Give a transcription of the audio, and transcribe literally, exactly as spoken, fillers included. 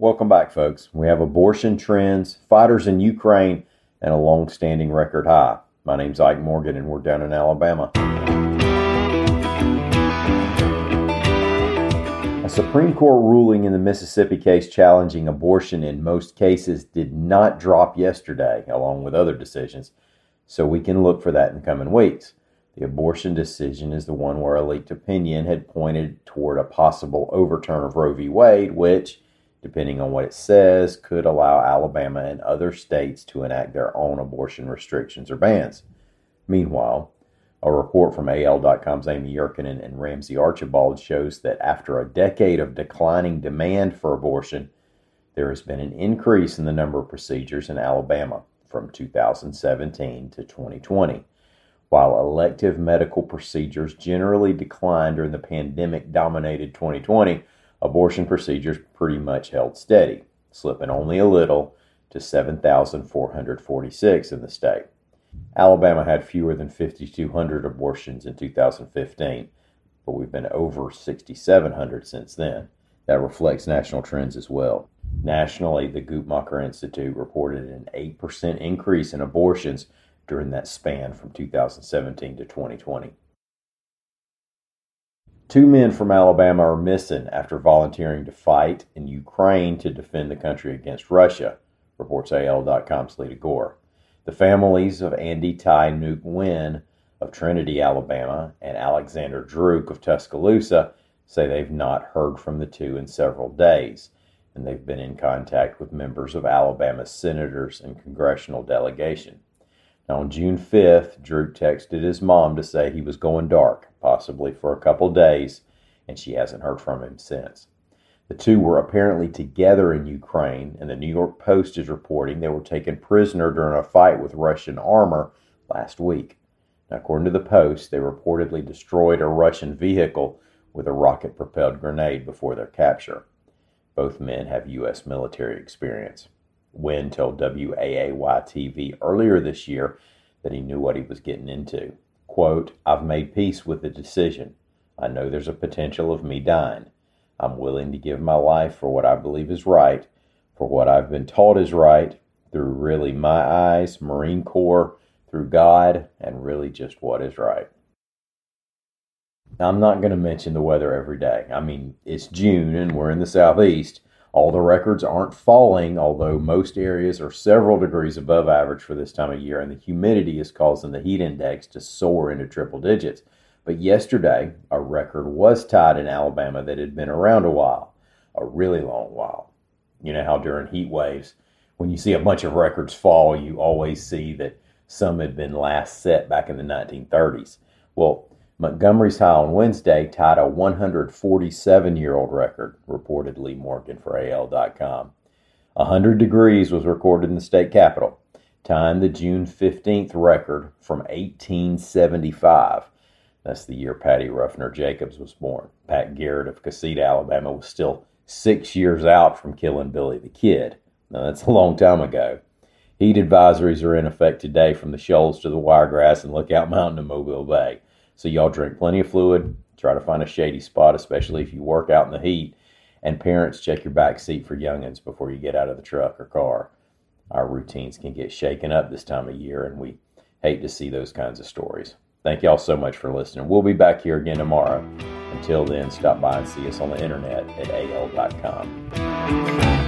Welcome back, folks. We have abortion trends, fighters in Ukraine, and a long-standing record high. My name's Ike Morgan, and we're down in Alabama. A Supreme Court ruling in the Mississippi case challenging abortion in most cases did not drop yesterday, along with other decisions, so we can look for that in the coming weeks. The abortion decision is the one where a leaked opinion had pointed toward a possible overturn of Roe v. Wade, which, depending on what it says, could allow Alabama and other states to enact their own abortion restrictions or bans. Meanwhile, a report from A L dot com's Amy Yerkinen and Ramsey Archibald shows that after a decade of declining demand for abortion, there has been an increase in the number of procedures in Alabama from two thousand seventeen to twenty twenty. While elective medical procedures generally declined during the pandemic-dominated twenty twenty, abortion procedures pretty much held steady, slipping only a little to seven thousand four hundred forty-six in the state. Alabama had fewer than five thousand two hundred abortions in two thousand fifteen, but we've been over six thousand seven hundred since then. That reflects national trends as well. Nationally, the Guttmacher Institute reported an eight percent increase in abortions during that span from two thousand seventeen to twenty twenty. Two men from Alabama are missing after volunteering to fight in Ukraine to defend the country against Russia, reports A L dot com's Lita Gore. The families of Anh Tai Nuke Nguyen of Trinity, Alabama, and Alexander Drueke of Tuscaloosa say they've not heard from the two in several days, and they've been in contact with members of Alabama's senators and congressional delegation. Now, on June fifth, Drueke texted his mom to say he was going dark, possibly for a couple days, and she hasn't heard from him since. The two were apparently together in Ukraine, and the New York Post is reporting they were taken prisoner during a fight with Russian armor last week. Now, according to the Post, they reportedly destroyed a Russian vehicle with a rocket-propelled grenade before their capture. Both men have U S military experience. Nguyen told W A A Y T V earlier this year that he knew what he was getting into. Quote, "I've made peace with the decision. I know there's a potential of me dying. I'm willing to give my life for what I believe is right, for what I've been taught is right, through really my eyes, Marine Corps, through God, and really just what is right." Now, I'm not going to mention the weather every day. I mean, it's June and we're in the southeast. All the records aren't falling, although most areas are several degrees above average for this time of year, and the humidity is causing the heat index to soar into triple digits. But yesterday, a record was tied in Alabama that had been around a while, a really long while. You know how during heat waves, when you see a bunch of records fall, you always see that some had been last set back in the nineteen thirties. Well, Montgomery's high on Wednesday tied a one hundred forty-seven-year-old record, reported Lee Morgan for A L dot com. one hundred degrees was recorded in the state capitol, tying the June fifteenth record from eighteen seventy-five. That's the year Patty Ruffner-Jacobs was born. Pat Garrett of Casita, Alabama, was still six years out from killing Billy the Kid. Now, that's a long time ago. Heat advisories are in effect today from the Shoals to the Wiregrass and Lookout Mountain and Mobile Bay. So y'all drink plenty of fluid, try to find a shady spot, especially if you work out in the heat, and parents, check your back seat for youngins before you get out of the truck or car. Our routines can get shaken up this time of year, and we hate to see those kinds of stories. Thank y'all so much for listening. We'll be back here again tomorrow. Until then, stop by and see us on the internet at A L dot com.